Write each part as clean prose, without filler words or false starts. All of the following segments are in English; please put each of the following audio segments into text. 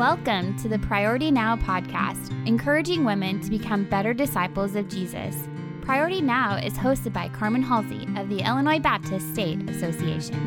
Welcome to the Priority Now podcast, encouraging women to become better disciples of Jesus. Priority Now is hosted by Carmen Halsey of the Illinois Baptist State Association.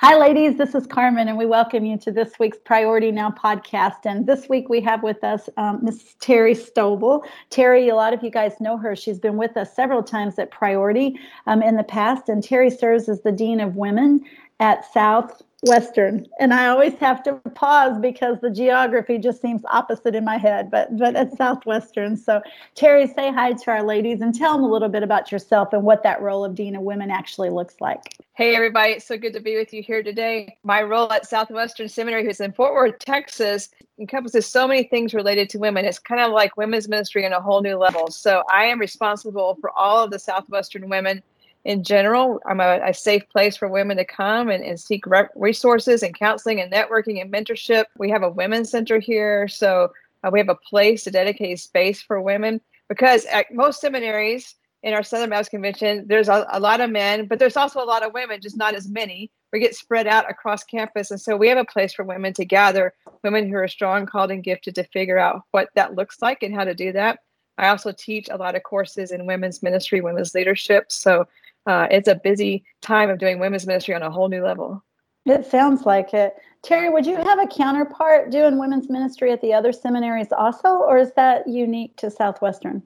Hi, ladies. This is Carmen, and we welcome you to this week's Priority Now podcast. And this week we have with us Ms. Terri Stovall. Terri, a lot of you guys know her. She's been with us several times at Priority in the past, and Terri serves as the Dean of Women at Southwestern. And I always have to pause because the geography just seems opposite in my head, but at Southwestern. So Terri, say hi to our ladies and tell them a little bit about yourself and what that role of Dean of Women actually looks like. Hey, everybody. It's so good to be with you here today. My role at Southwestern Seminary, who's in Fort Worth, Texas, encompasses so many things related to women. It's kind of like women's ministry on a whole new level. So I am responsible for all of the Southwestern women. In general, I'm a safe place for women to come and seek resources and counseling and networking and mentorship. We have a women's center here, so we have a place, a dedicated space for women. Because at most seminaries in our Southern Baptist Convention, there's a lot of men, but there's also a lot of women, just not as many. We get spread out across campus, and so we have a place for women to gather, women who are strong, called, and gifted to figure out what that looks like and how to do that. I also teach a lot of courses in women's ministry, women's leadership, so it's a busy time of doing women's ministry on a whole new level. It sounds like it. Terri, would you have a counterpart doing women's ministry at the other seminaries also, or is that unique to Southwestern?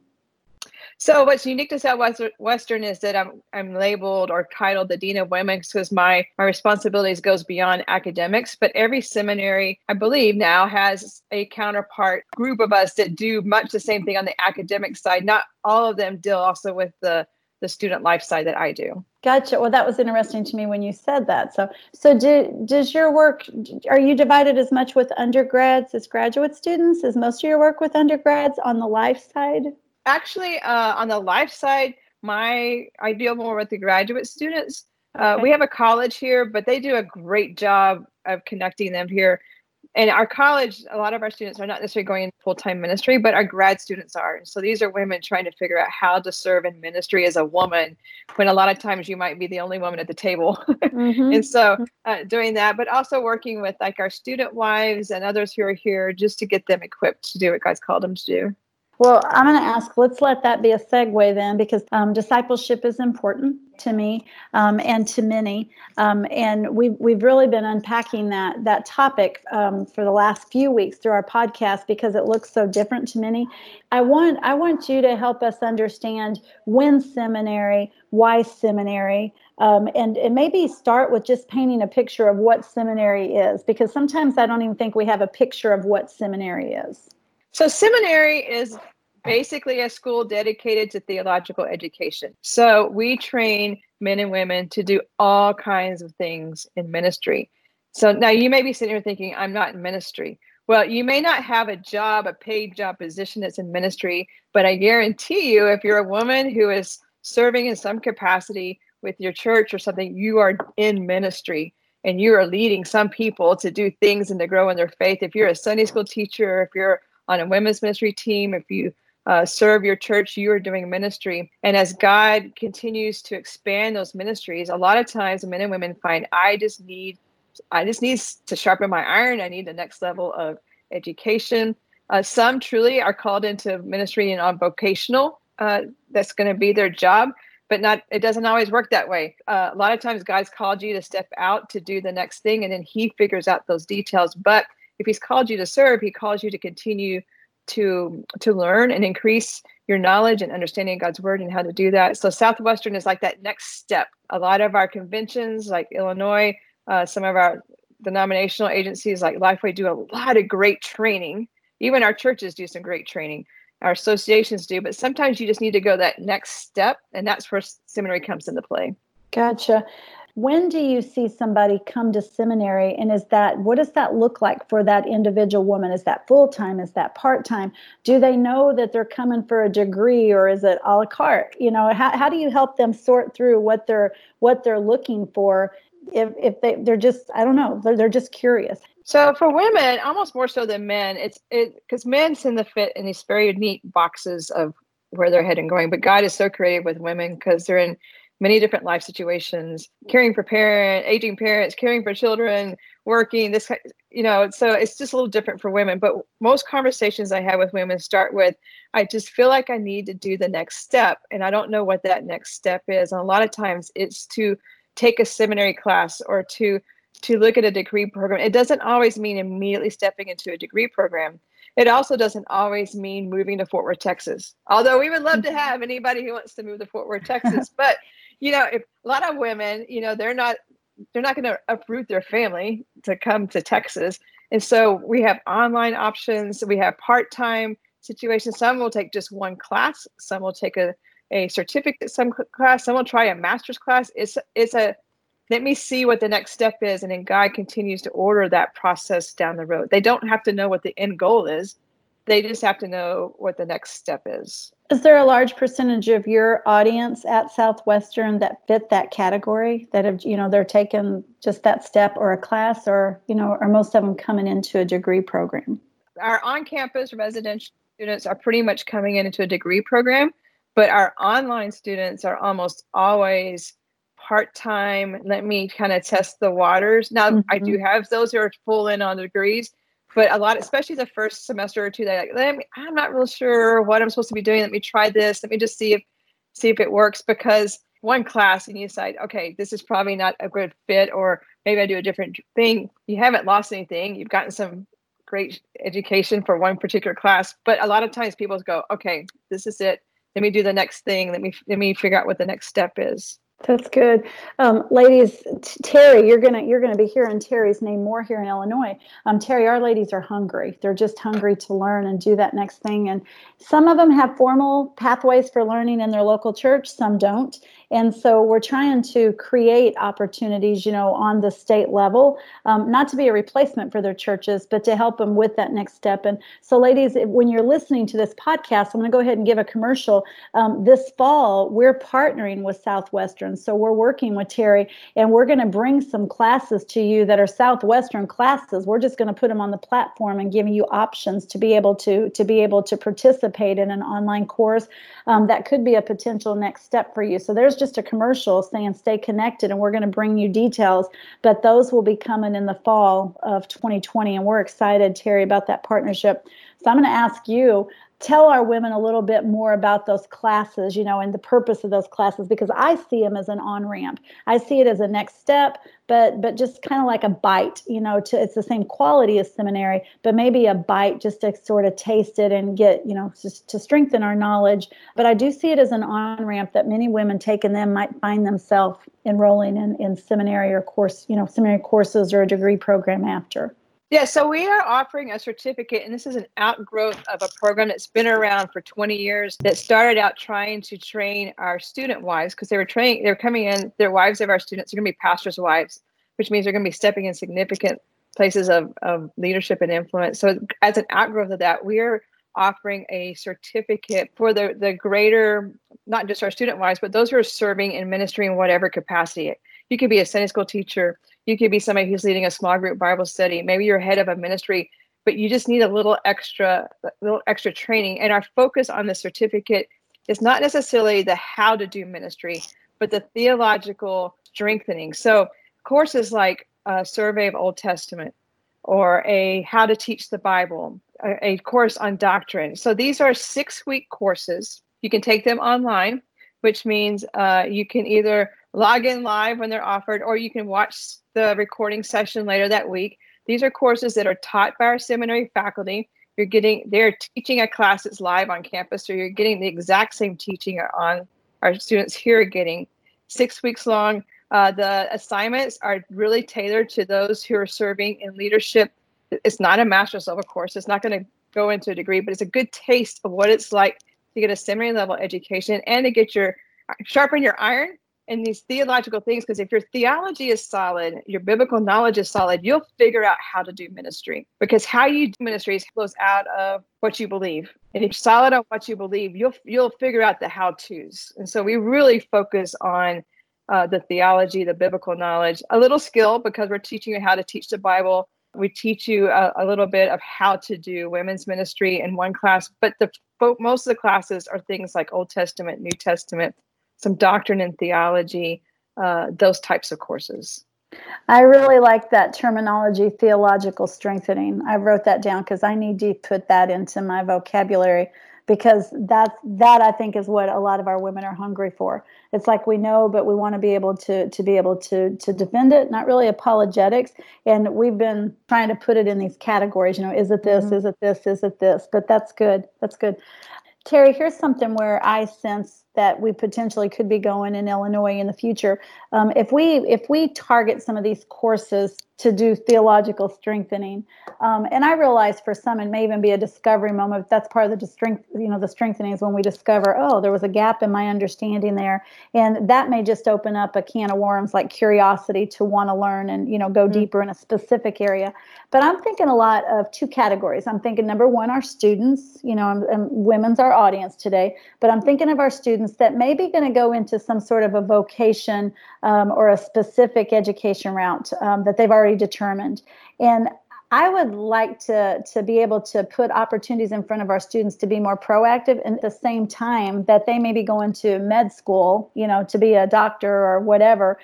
So what's unique to Southwestern is that I'm labeled or titled the Dean of Women because my responsibilities goes beyond academics. But every seminary, I believe now, has a counterpart group of us that do much the same thing on the academic side. Not all of them deal also with the student life side that I do. Gotcha. Well, that was interesting to me when you said that. So does your work, are you divided as much with undergrads as graduate students? Is most of your work with undergrads on the life side? Actually, on the life side, I deal more with the graduate students. Okay. We have a college here, but they do a great job of connecting them here. And our college, a lot of our students are not necessarily going into full-time ministry, but our grad students are. So these are women trying to figure out how to serve in ministry as a woman, when a lot of times you might be the only woman at the table. Mm-hmm. And so doing that, but also working with like our student wives and others who are here just to get them equipped to do what God's called them to do. Well, I'm going to ask, let's let that be a segue then, because discipleship is important to me and to many. And we've really been unpacking that topic for the last few weeks through our podcast because it looks so different to many. I want you to help us understand when seminary, why seminary, and maybe start with just painting a picture of what seminary is, because sometimes I don't even think we have a picture of what seminary is. So seminary is basically a school dedicated to theological education. So we train men and women to do all kinds of things in ministry. So now you may be sitting here thinking, I'm not in ministry. Well, you may not have a job, a paid job position that's in ministry, but I guarantee you, if you're a woman who is serving in some capacity with your church or something, you are in ministry. And you are leading some people to do things and to grow in their faith. If you're a Sunday school teacher, if you're on a women's ministry team, if you serve your church, you are doing ministry. And as God continues to expand those ministries, a lot of times men and women find, I just need to sharpen my iron. I need the next level of education. Some truly are called into ministry and on vocational. That's going to be their job, but it doesn't always work that way. A lot of times God's called you to step out to do the next thing, and then he figures out those details. But if he's called you to serve, he calls you to continue to learn and increase your knowledge and understanding of God's word and how to do that. So Southwestern is like that next step. A lot of our conventions, like Illinois, some of our denominational agencies like Lifeway do a lot of great training. Even our churches do some great training. Our associations do. But sometimes you just need to go that next step. And that's where seminary comes into play. Gotcha. When do you see somebody come to seminary, and what does that look like for that individual woman? Is that full-time? Is that part-time? Do they know that they're coming for a degree, or is it a la carte? You know, how do you help them sort through what they're looking for if they're just, I don't know, they're just curious? So for women, almost more so than men, it's because men tend to fit in these very neat boxes of where they're heading going, but God is so creative with women because they're in many different life situations, caring for parents, aging parents, caring for children, working, this, you know, so it's just a little different for women. But most conversations I have with women start with, I just feel like I need to do the next step. And I don't know what that next step is. And a lot of times it's to take a seminary class or to look at a degree program. It doesn't always mean immediately stepping into a degree program. It also doesn't always mean moving to Fort Worth, Texas, although we would love to have anybody who wants to move to Fort Worth, Texas. But, you know, if a lot of women, you know, they're not going to uproot their family to come to Texas. And so we have online options. We have part-time situations. Some will take just one class. Some will take a certificate, some class. Some will try a master's class. It's a, let me see what the next step is. And then God continues to order that process down the road. They don't have to know what the end goal is. They just have to know what the next step is. Is there a large percentage of your audience at Southwestern that fit that category, that have, you know, they're taking just that step or a class, or, you know, are most of them coming into a degree program? Our on-campus residential students are pretty much coming into a degree program, but our online students are almost always part-time, let me kind of test the waters. Now, mm-hmm. I do have those who are full in on degrees, but a lot, especially the first semester or two, they're like, I'm not real sure what I'm supposed to be doing. Let me try this. Let me just see if it works, because one class and you decide, okay, this is probably not a good fit, or maybe I do a different thing. You haven't lost anything. You've gotten some great education for one particular class, but a lot of times people go, okay, this is it. Let me do the next thing. Let me figure out what the next step is. That's good. Ladies, Terri, you're gonna be hearing Terri's name more here in Illinois. Terri, our ladies are hungry. They're just hungry to learn and do that next thing. And some of them have formal pathways for learning in their local church, some don't. And so we're trying to create opportunities, you know, on the state level, not to be a replacement for their churches, but to help them with that next step. And so, ladies, when you're listening to this podcast, I'm going to go ahead and give a commercial. This fall, we're partnering with Southwestern. So we're working with Terri, and we're going to bring some classes to you that are Southwestern classes. We're just going to put them on the platform and giving you options to be able to participate in an online course that could be a potential next step for you. So there's just a commercial saying stay connected, and we're going to bring you details, but those will be coming in the fall of 2020, and we're excited, Terri, about that partnership. So I'm going to ask you, tell our women a little bit more about those classes, you know, and the purpose of those classes, because I see them as an on-ramp. I see it as a next step, but just kind of like a bite, you know, to, it's the same quality as seminary, but maybe a bite just to sort of taste it and get, you know, just to strengthen our knowledge. But I do see it as an on-ramp that many women taking them might find themselves enrolling in seminary or course, you know, seminary courses or a degree program after. Yeah, so we are offering a certificate, and this is an outgrowth of a program that's been around for 20 years that started out trying to train our student wives, because they were coming in, they're wives of our students. They're going to be pastors' wives, which means they're going to be stepping in significant places of leadership and influence. So as an outgrowth of that, we're offering a certificate for the greater, not just our student wives, but those who are serving and ministering in whatever capacity. You could be a Sunday school teacher. You could be somebody who's leading a small group Bible study. Maybe you're head of a ministry, but you just need a little extra training. And our focus on the certificate is not necessarily the how to do ministry, but the theological strengthening. So courses like a survey of Old Testament, or a how to teach the Bible, a course on doctrine. So these are 6-week courses. You can take them online, which means you can either log in live when they're offered, or you can watch the recording session later that week. These are courses that are taught by our seminary faculty. They're teaching a class that's live on campus, so you're getting the exact same teaching our students here are getting. 6 weeks long. The assignments are really tailored to those who are serving in leadership. It's not a master's level course. It's not going to go into a degree, but it's a good taste of what it's like to get a seminary level education and to get sharpen your iron and these theological things, because if your theology is solid, your biblical knowledge is solid, you'll figure out how to do ministry, because how you do ministry flows out of what you believe. And if you're solid on what you believe, you'll figure out the how-tos. And so we really focus on the theology, the biblical knowledge, a little skill, because we're teaching you how to teach the Bible. We teach you a little bit of how to do women's ministry in one class, but most of the classes are things like Old Testament, New Testament, some doctrine and theology, those types of courses. I really like that terminology, theological strengthening. I wrote that down because I need to put that into my vocabulary, because that I think is what a lot of our women are hungry for. It's like we know, but we want to be able to defend it, not really apologetics. And we've been trying to put it in these categories, you know, is it this, mm-hmm. is it this, is it this? But that's good. That's good. Terri, here's something where I sense that we potentially could be going in Illinois in the future. If we target some of these courses to do theological strengthening, and I realize for some it may even be a discovery moment. That's part of the strength, you know, the strengthening is when we discover, oh, there was a gap in my understanding there, and that may just open up a can of worms, like curiosity to want to learn and, you know, go mm-hmm. deeper in a specific area. But I'm thinking a lot of two categories. I'm thinking number one, our students, you know, and women's our audience today, but I'm thinking of our students that may be going to go into some sort of a vocation or a specific education route that they've already determined. And I would like to be able to put opportunities in front of our students to be more proactive, and at the same time that they may be going to med school, you know, to be a doctor or whatever,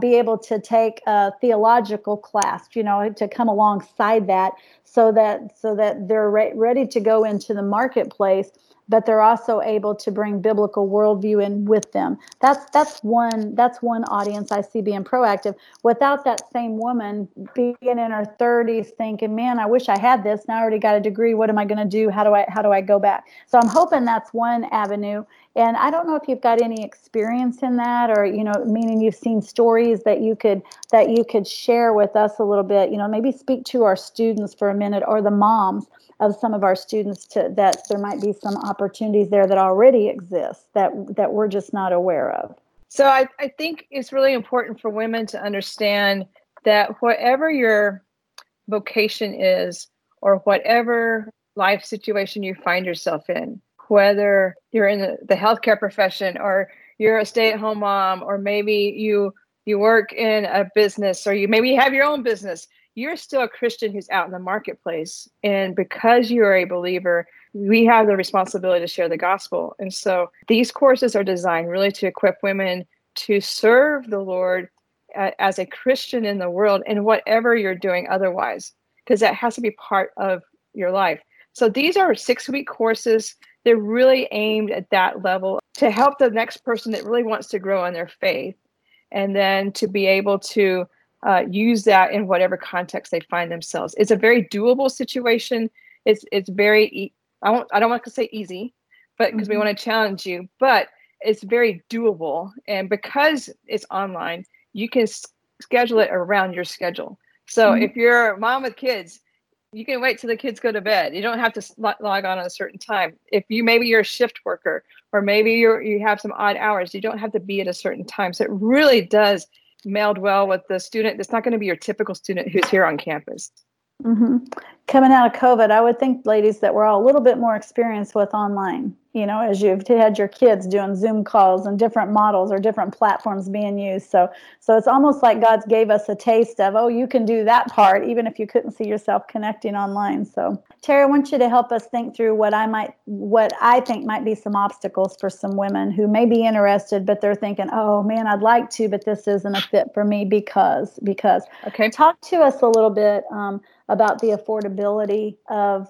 be able to take a theological class, you know, to come alongside that so that they're ready to go into the marketplace, but they're also able to bring biblical worldview in with them. That's one audience I see being proactive. Without that same woman being in her 30s thinking, man, I wish I had this. Now I already got a degree. What am I going to do? How do I go back? So I'm hoping that's one avenue. And I don't know if you've got any experience in that, or, you know, meaning you've seen stories that you could share with us a little bit, you know, maybe speak to our students for a minute, or the moms of some of our students, that there might be some opportunities there that already exist that we're just not aware of. So I think it's really important for women to understand that whatever your vocation is, or whatever life situation you find yourself in, whether you're in the healthcare profession, or you're a stay-at-home mom, or maybe you work in a business, or you maybe have your own business, you're still a Christian who's out in the marketplace. And because you are a believer, we have the responsibility to share the gospel. And so these courses are designed really to equip women to serve the Lord as a Christian in the world, and whatever you're doing otherwise, because that has to be part of your life. So these are 6-week courses. They're really aimed at that level to help the next person that really wants to grow in their faith, and then to be able to use that in whatever context they find themselves. It's a very doable situation. It's very, I don't want to say easy, but because mm-hmm. we want to challenge you, but it's very doable. And because it's online, you can schedule it around your schedule. So mm-hmm. if you're a mom with kids, you can wait till the kids go to bed. You don't have to log on at a certain time. If you maybe you're a shift worker, or maybe you have some odd hours, you don't have to be at a certain time. So it really does meld well with the student. That's not going to be your typical student who's here on campus. Mm-hmm. Coming out of COVID, I would think, ladies, that we're all a little bit more experienced with online, you know, as you've had your kids doing Zoom calls and different models or different platforms being used. So it's almost like God's gave us a taste of, oh, you can do that part, even if you couldn't see yourself connecting online. So Terri, I want you to help us think through what I think might be some obstacles for some women who may be interested, but they're thinking, oh man, I'd like to, but this isn't a fit for me because. Okay. Talk to us a little bit about the affordability of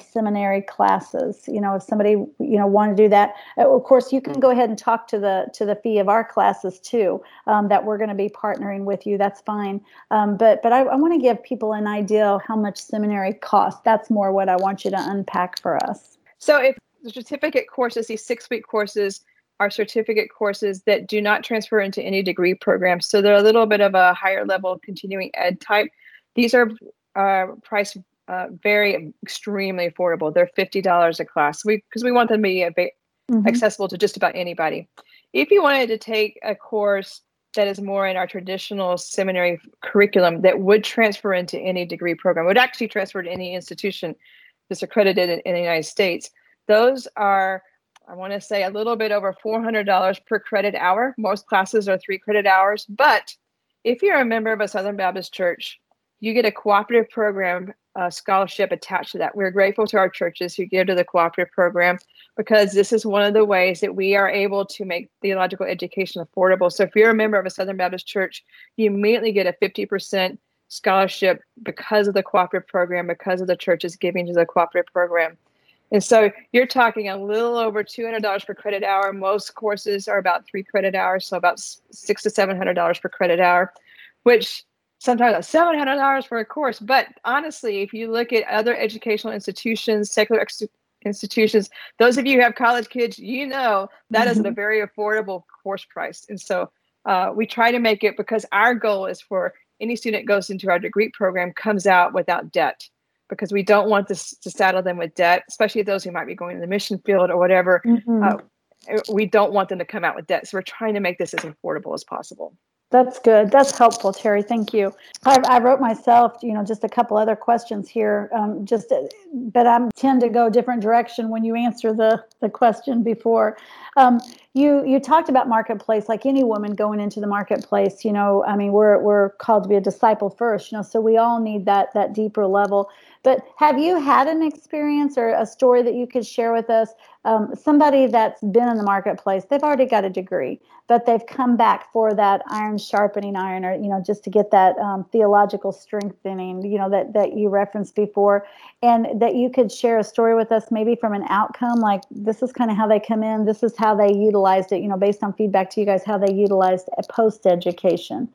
seminary classes. You know, if somebody, you know, want to do that, of course you can go ahead and talk to the fee of our classes too, that we're going to be partnering with you. That's fine. But I want to give people an idea of how much seminary costs. That's more what I want you to unpack for us. So if the certificate courses, these 6-week courses are certificate courses that do not transfer into any degree program. So they're a little bit of a higher level continuing ed type. These are price very extremely affordable. They're $50 a class because we want them to be accessible to just about anybody. If you wanted to take a course that is more in our traditional seminary curriculum that would transfer into any degree program, would actually transfer to any institution that's accredited in the United States, those are, I want to say, a little bit over $400 per credit hour. Most classes are 3 credit hours. But if you're a member of a Southern Baptist church, you get a cooperative program scholarship attached to that. We're grateful to our churches who give to the cooperative program, because this is one of the ways that we are able to make theological education affordable. So if you're a member of a Southern Baptist church, you immediately get a 50% scholarship because of the cooperative program, because of the church's giving to the cooperative program. And so you're talking a little over $200 per credit hour. Most courses are about 3 credit hours, so about $600 to $700 per credit hour, which sometimes that's $700 for a course. But honestly, if you look at other educational institutions, secular institutions, those of you who have college kids, you know that mm-hmm. is a very affordable course price. And so we try to make it, because our goal is for any student goes into our degree program comes out without debt, because we don't want this to saddle them with debt, especially those who might be going to the mission field or whatever. Mm-hmm. We don't want them to come out with debt. So we're trying to make this as affordable as possible. That's good. That's helpful, Terri. Thank you. I wrote myself, just a couple other questions here. But I tend to go a different direction when you answer the question before. You talked about marketplace, like any woman going into the marketplace. We're called to be a disciple first. So we all need that deeper level. But have you had an experience or a story that you could share with us? Somebody that's been in the marketplace, they've already got a degree, but they've come back for that iron sharpening iron, or, just to get that theological strengthening, that you referenced before, and that you could share a story with us, maybe from an outcome, like this is kind of how they come in, this is how they utilized it, based on feedback to you guys, how they utilized a post-education.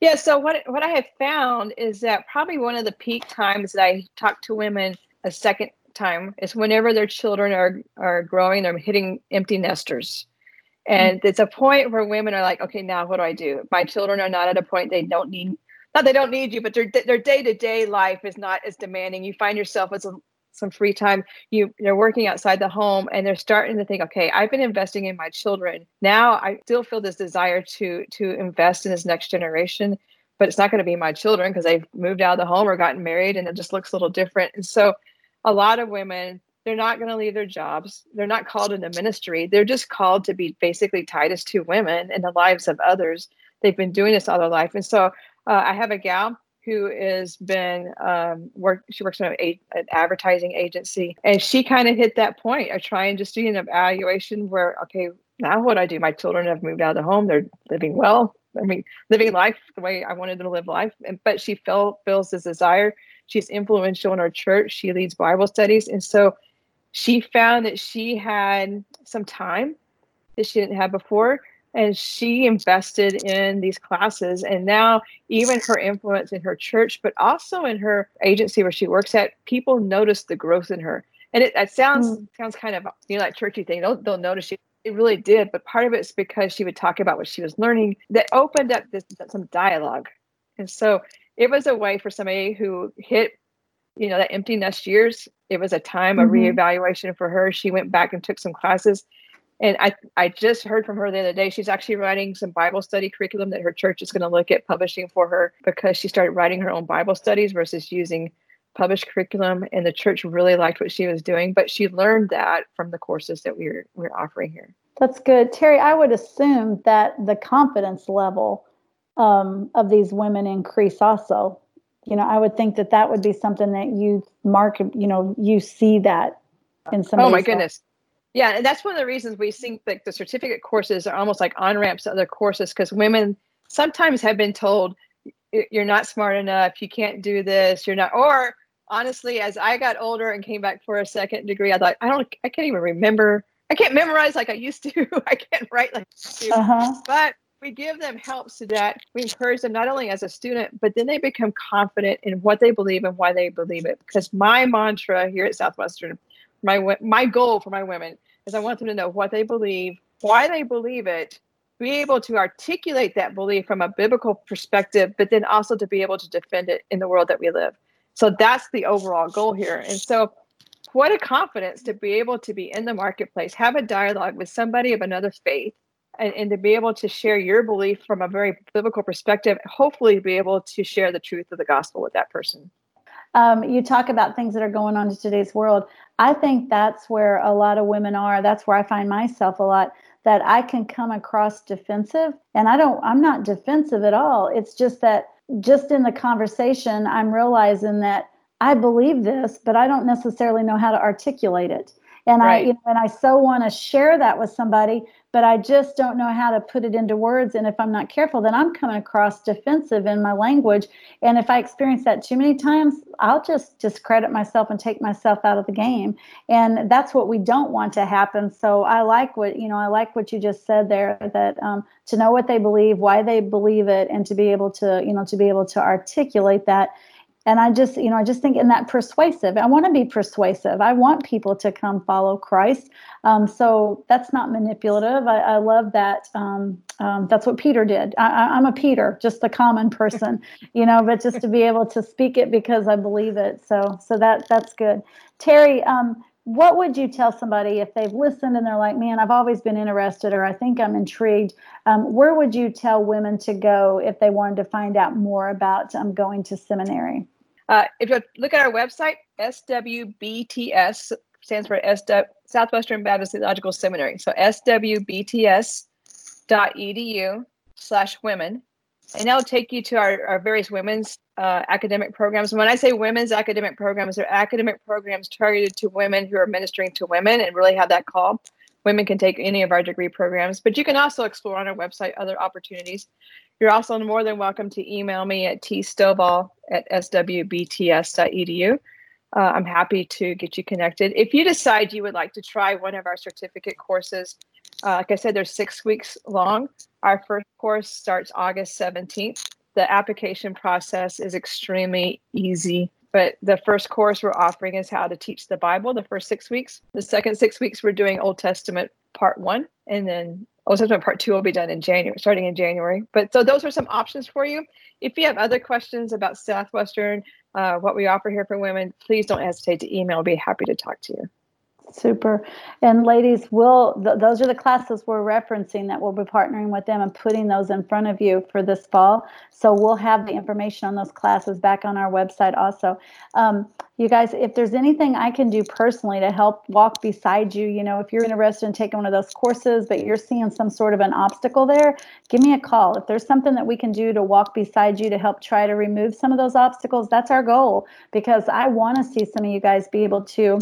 Yeah, so what I have found is that probably one of the peak times that I talk to women a second time is whenever their children are growing, they're hitting empty nesters. And it's a point where women are like, okay, now what do I do? My children are not at a point they don't need you, but their day-to-day life is not as demanding. You find yourself with some free time. They're working outside the home, and they're starting to think, okay, I've been investing in my children. Now I still feel this desire to invest in this next generation, but it's not going to be my children because they've moved out of the home or gotten married, and it just looks a little different. And so a lot of women, they're not going to leave their jobs. They're not called into ministry. They're just called to be basically Titus 2 women in the lives of others. They've been doing this all their life. And so I have a gal who has been, she works in an advertising agency, and she kind of hit that point of trying to do an evaluation where, okay, now what do I do? My children have moved out of the home. They're living well. Living life the way I wanted them to live life. But she feels this desire. She's influential in her church. She leads Bible studies. And so she found that she had some time that she didn't have before. And she invested in these classes. And now even her influence in her church, but also in her agency where she works at, people notice the growth in her. And it sounds kind of like churchy thing. They'll notice you. It really did. But part of it's because she would talk about what she was learning that opened up some dialogue. And so it was a way for somebody who hit, that empty nest years. It was a time of reevaluation for her. She went back and took some classes. And I just heard from her the other day. She's actually writing some Bible study curriculum that her church is going to look at publishing for her, because she started writing her own Bible studies versus using published curriculum, and the church really liked what she was doing, but she learned that from the courses that we're offering here. That's good. Terri, I would assume that the confidence level of these women increase also. I would think that would be something that you mark, you see that in somebody's. Oh my goodness. Yeah, and that's one of the reasons we think like the certificate courses are almost like on-ramps to other courses, because women sometimes have been told, you're not smart enough, you can't do this, or honestly, as I got older and came back for a second degree, I thought, I can't even remember. I can't memorize like I used to. I can't write like I used to. Uh-huh. But we give them help so that we encourage them not only as a student, but then they become confident in what they believe and why they believe it. Because my mantra here at Southwestern, my goal for my women is I want them to know what they believe, why they believe it, be able to articulate that belief from a biblical perspective, but then also to be able to defend it in the world that we live. So that's the overall goal here. And so what a confidence to be able to be in the marketplace, have a dialogue with somebody of another faith, and to be able to share your belief from a very biblical perspective, hopefully be able to share the truth of the gospel with that person. You talk about things that are going on in today's world. I think that's where a lot of women are. That's where I find myself a lot, that I can come across defensive, and I'm not defensive at all. It's just that just in the conversation, I'm realizing that I believe this, but I don't necessarily know how to articulate it. And right. I so want to share that with somebody, but I just don't know how to put it into words. And if I'm not careful, then I'm coming across defensive in my language. And if I experience that too many times, I'll just discredit myself and take myself out of the game. And that's what we don't want to happen. So I like what, I like what you just said there, that to know what they believe, why they believe it, and to be able to, to be able to articulate that. And I just, I just think in that persuasive, I want to be persuasive. I want people to come follow Christ. So that's not manipulative. I love that. That's what Peter did. I'm a Peter, just the common person, but just to be able to speak it because I believe it. So that's good. Terri, what would you tell somebody if they've listened and they're like, man, I've always been interested, or I think I'm intrigued? Where would you tell women to go if they wanted to find out more about going to seminary? If you look at our website, SWBTS stands for Southwestern Baptist Theological Seminary. So swbts.edu/women. And that'll take you to our various women's academic programs. And when I say women's academic programs, they're academic programs targeted to women who are ministering to women and really have that call. Women can take any of our degree programs, but you can also explore on our website other opportunities. You're also more than welcome to email me at tstovall@swbts.edu. I'm happy to get you connected. If you decide you would like to try one of our certificate courses, like I said, they're 6 weeks long. Our first course starts August 17th. The application process is extremely easy, but the first course we're offering is how to teach the Bible the first 6 weeks. The second 6 weeks, we're doing Old Testament Part 1, and then Old Testament Part 2 will be done in January, starting in January. But so those are some options for you. If you have other questions about Southwestern, what we offer here for women, please don't hesitate to email. I'll be happy to talk to you. Super. And ladies, those are the classes we're referencing that we'll be partnering with them and putting those in front of you for this fall. So we'll have the information on those classes back on our website also. You guys, if there's anything I can do personally to help walk beside you, if you're interested in taking one of those courses, but you're seeing some sort of an obstacle there, give me a call. If there's something that we can do to walk beside you to help try to remove some of those obstacles, that's our goal, because I want to see some of you guys be able to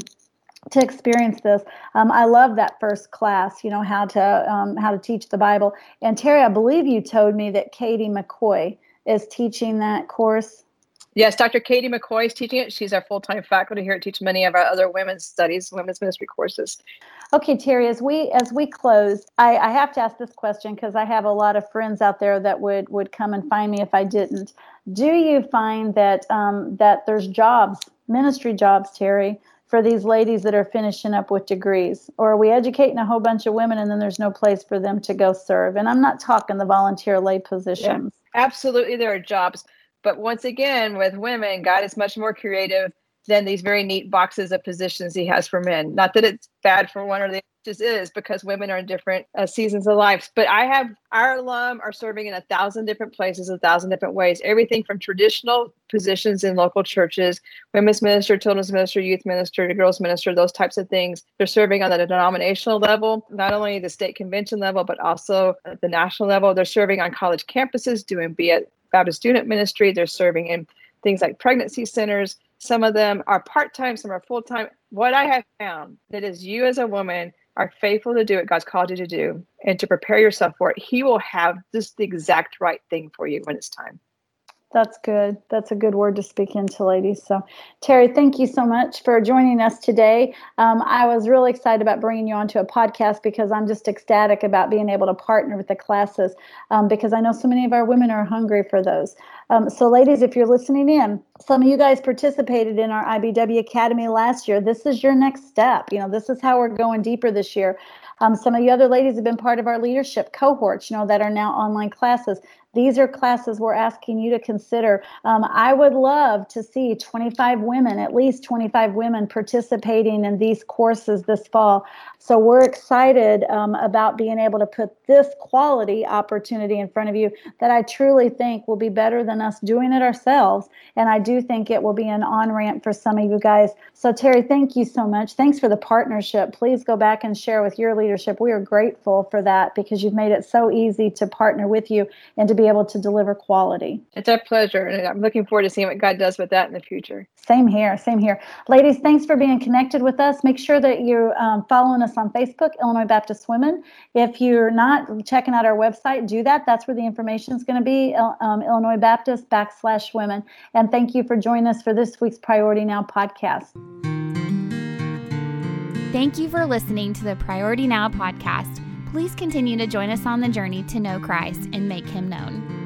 experience this. I love that first class, how to teach the Bible. And Terri, I believe you told me that Katie McCoy is teaching that course. Yes, Dr. Katie McCoy is teaching it. She's our full-time faculty here at Teach many of our other women's studies, women's ministry courses. Okay, Terri, as we close, I have to ask this question because I have a lot of friends out there that would come and find me if I didn't. Do you find that there's jobs, ministry jobs, Terri, for these ladies that are finishing up with degrees? Or are we educating a whole bunch of women and then there's no place for them to go serve? And I'm not talking the volunteer lay positions. Yeah, absolutely, there are jobs. But once again, with women, God is much more creative than these very neat boxes of positions he has for men. Not that it's bad for one or the other, it just is, because women are in different seasons of life. But I have our alum are serving in 1,000 different places, 1,000 different ways, everything from traditional positions in local churches, women's minister, children's minister, youth minister, girls minister, those types of things. They're serving on the denominational level, not only the state convention level, but also at the national level. They're serving on college campuses, doing Baptist student ministry. They're serving in things like pregnancy centers. Some of them are part-time, some are full-time. What I have found that is you as a woman are faithful to do what God's called you to do and to prepare yourself for it, he will have just the exact right thing for you when it's time. That's good. That's a good word to speak into, ladies. So, Terri, thank you so much for joining us today. I was really excited about bringing you onto a podcast because I'm just ecstatic about being able to partner with the classes because I know so many of our women are hungry for those. So, ladies, if you're listening in, some of you guys participated in our IBW Academy last year. This is your next step. This is how we're going deeper this year. Some of the other ladies have been part of our leadership cohorts, that are now online classes. These are classes we're asking you to consider. I would love to see 25 women, at least 25 women participating in these courses this fall. So we're excited about being able to put this quality opportunity in front of you that I truly think will be better than us doing it ourselves. And I do think it will be an on-ramp for some of you guys. So Terri, thank you so much. Thanks for the partnership. Please go back and share with your leadership. We are grateful for that because you've made it so easy to partner with you and to be be able to deliver quality. It's our pleasure, and I'm looking forward to seeing what God does with that in the future. Same here, same here. Ladies, thanks for being connected with us. Make sure that you're following us on Facebook, Illinois Baptist Women. If you're not checking out our website, do that. That's where the information is going to be, Illinois Baptist /women. And thank you for joining us for this week's Priority Now podcast. Thank you for listening to the Priority Now podcast. Please continue to join us on the journey to know Christ and make Him known.